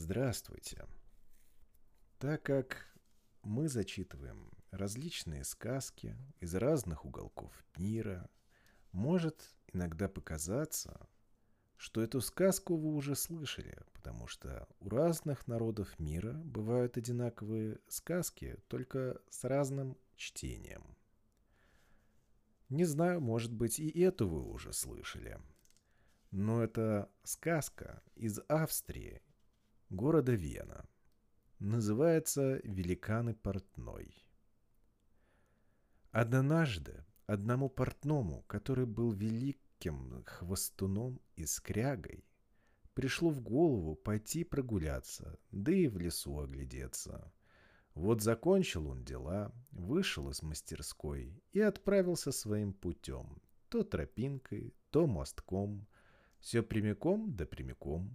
Здравствуйте! Так как мы зачитываем различные сказки из разных уголков мира, может иногда показаться, что эту сказку вы уже слышали, потому что у разных народов мира бывают одинаковые сказки, только с разным чтением. Не знаю, может быть, и эту вы уже слышали. Но это сказка из Австрии, города Вена. Называется «Великан и Портной». Однажды одному портному, который был великим хвостуном и скрягой, пришло в голову пойти прогуляться, да и в лесу оглядеться. Вот закончил он дела, вышел из мастерской и отправился своим путем, то тропинкой, то мостком, все прямиком да прямиком.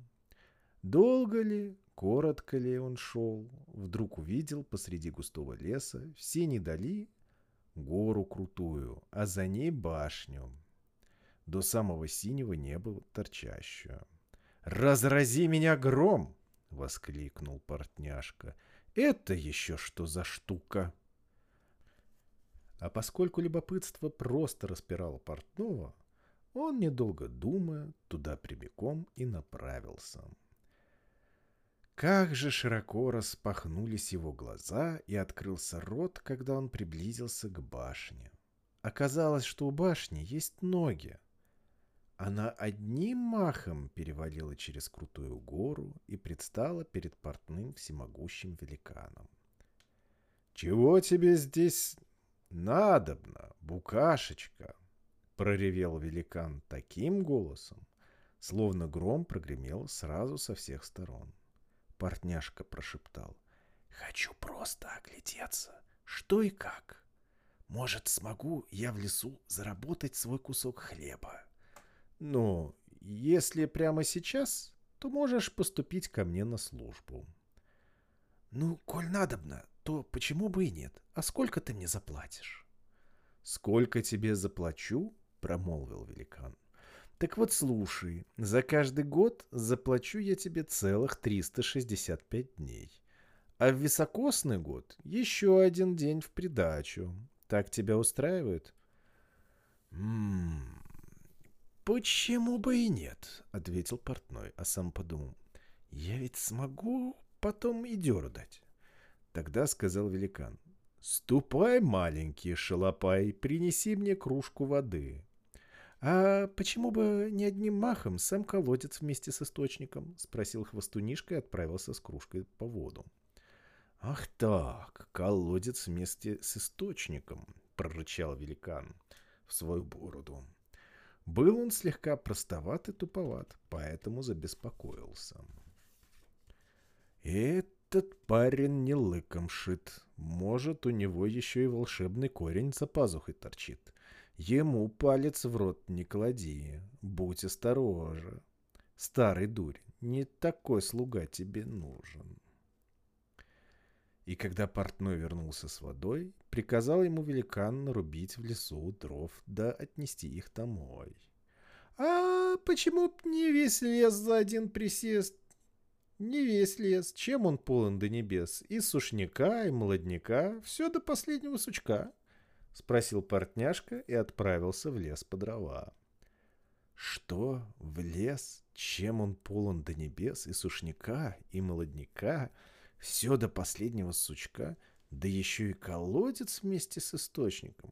Долго ли, коротко ли он шел, вдруг увидел посреди густого леса в синей дали гору крутую, а за ней башню, до самого синего неба торчащую. «Разрази меня гром!» — воскликнул портняшка. «Это еще что за штука?» А поскольку любопытство просто распирало портного, он, недолго думая, туда прямиком и направился. Как же широко распахнулись его глаза и открылся рот, когда он приблизился к башне. Оказалось, что у башни есть ноги. Она одним махом перевалила через крутую гору и предстала перед портным всемогущим великаном. «Чего тебе здесь надобно, букашечка?» — проревел великан таким голосом, словно гром прогремел сразу со всех сторон. Портняшка прошептал: «Хочу просто оглядеться, что и как. Может, смогу я в лесу заработать свой кусок хлеба. Но если прямо сейчас, то можешь поступить ко мне на службу». «Ну, коль надобно, то почему бы и нет? А сколько ты мне заплатишь?» «Сколько тебе заплачу?» — промолвил великан. «Так вот слушай, за каждый год заплачу я тебе целых 365 дней, а в високосный год еще один день в придачу. Так тебя устраивает?» «Почему бы и нет?» — ответил портной, а сам подумал: «Я ведь смогу потом и дёру дать». Тогда сказал великан: «Ступай, маленький шалопай, принеси мне кружку воды». «А почему бы не одним махом сам колодец вместе с источником?» — спросил хвостунишка и отправился с кружкой по воду. «Ах так, колодец вместе с источником!» — прорычал великан в свою бороду. Был он слегка простоват и туповат, поэтому забеспокоился. «Этот парень не лыком шит. Может, у него еще и волшебный корень за пазухой торчит. Ему палец в рот не клади, будь осторожен. Старый дурень, не такой слуга тебе нужен». И когда портной вернулся с водой, приказал ему великан нарубить в лесу дров да отнести их домой. «А почему б не весь лес за один присест? Не весь лес, чем он полон до небес, и сушняка, и молодняка, все до последнего сучка?» — спросил портняшка и отправился в лес по дрова. «Что? В лес? Чем он полон до небес, и сушняка, и молодняка, все до последнего сучка, да еще и колодец вместе с источником?»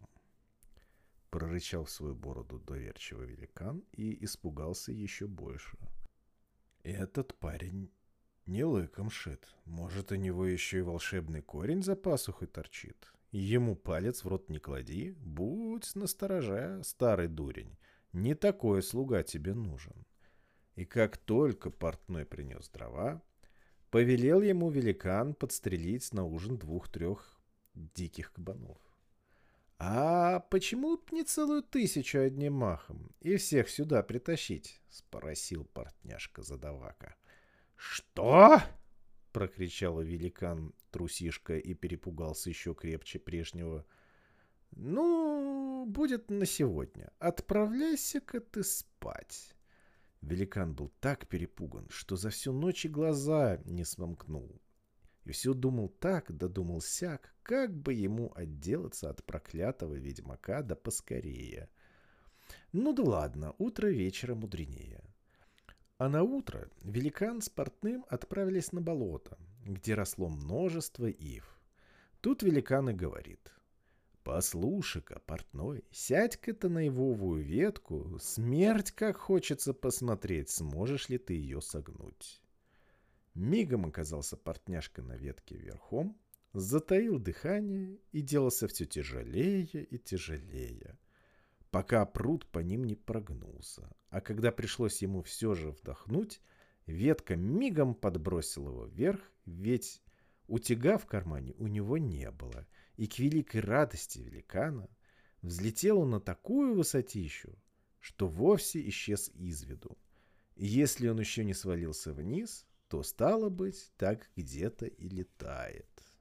— прорычал в свою бороду доверчивый великан и испугался еще больше. «Этот парень не лыком шит. Может, у него еще и волшебный корень за пасухой торчит. Ему палец в рот не клади, будь настороже, старый дурень, не такой слуга тебе нужен». И как только портной принес дрова, повелел ему великан подстрелить на ужин 2-3 диких кабанов. «А почему б не целую 1000 одним махом и всех сюда притащить?» — спросил портняшка-задавака. «Что?» — прокричал великан трусишка и перепугался еще крепче прежнего. «Ну, будет на сегодня. Отправляйся-ка ты спать. Великан был так перепуган, что за всю ночь и глаза не сомкнул. И все думал так, да думал сяк, как бы ему отделаться от проклятого ведьмака да поскорее. Ну да ладно, утро вечера мудренее. А на утро Великан с Портным отправились на болото, где росло множество ив. Тут Великан и говорит: «Послушай-ка, Портной, сядь-ка ты на ивовую ветку, смерть как хочется посмотреть, сможешь ли ты ее согнуть». Мигом оказался Портняшка на ветке верхом, затаил дыхание и делался все тяжелее и тяжелее, пока пруд по ним не прогнулся. А когда пришлось ему все же вдохнуть, ветка мигом подбросила его вверх, ведь утяга в кармане у него не было, и к великой радости великана взлетел он на такую высотищу, что вовсе исчез из виду. И если он еще не свалился вниз, то, стало быть, так где-то и летает.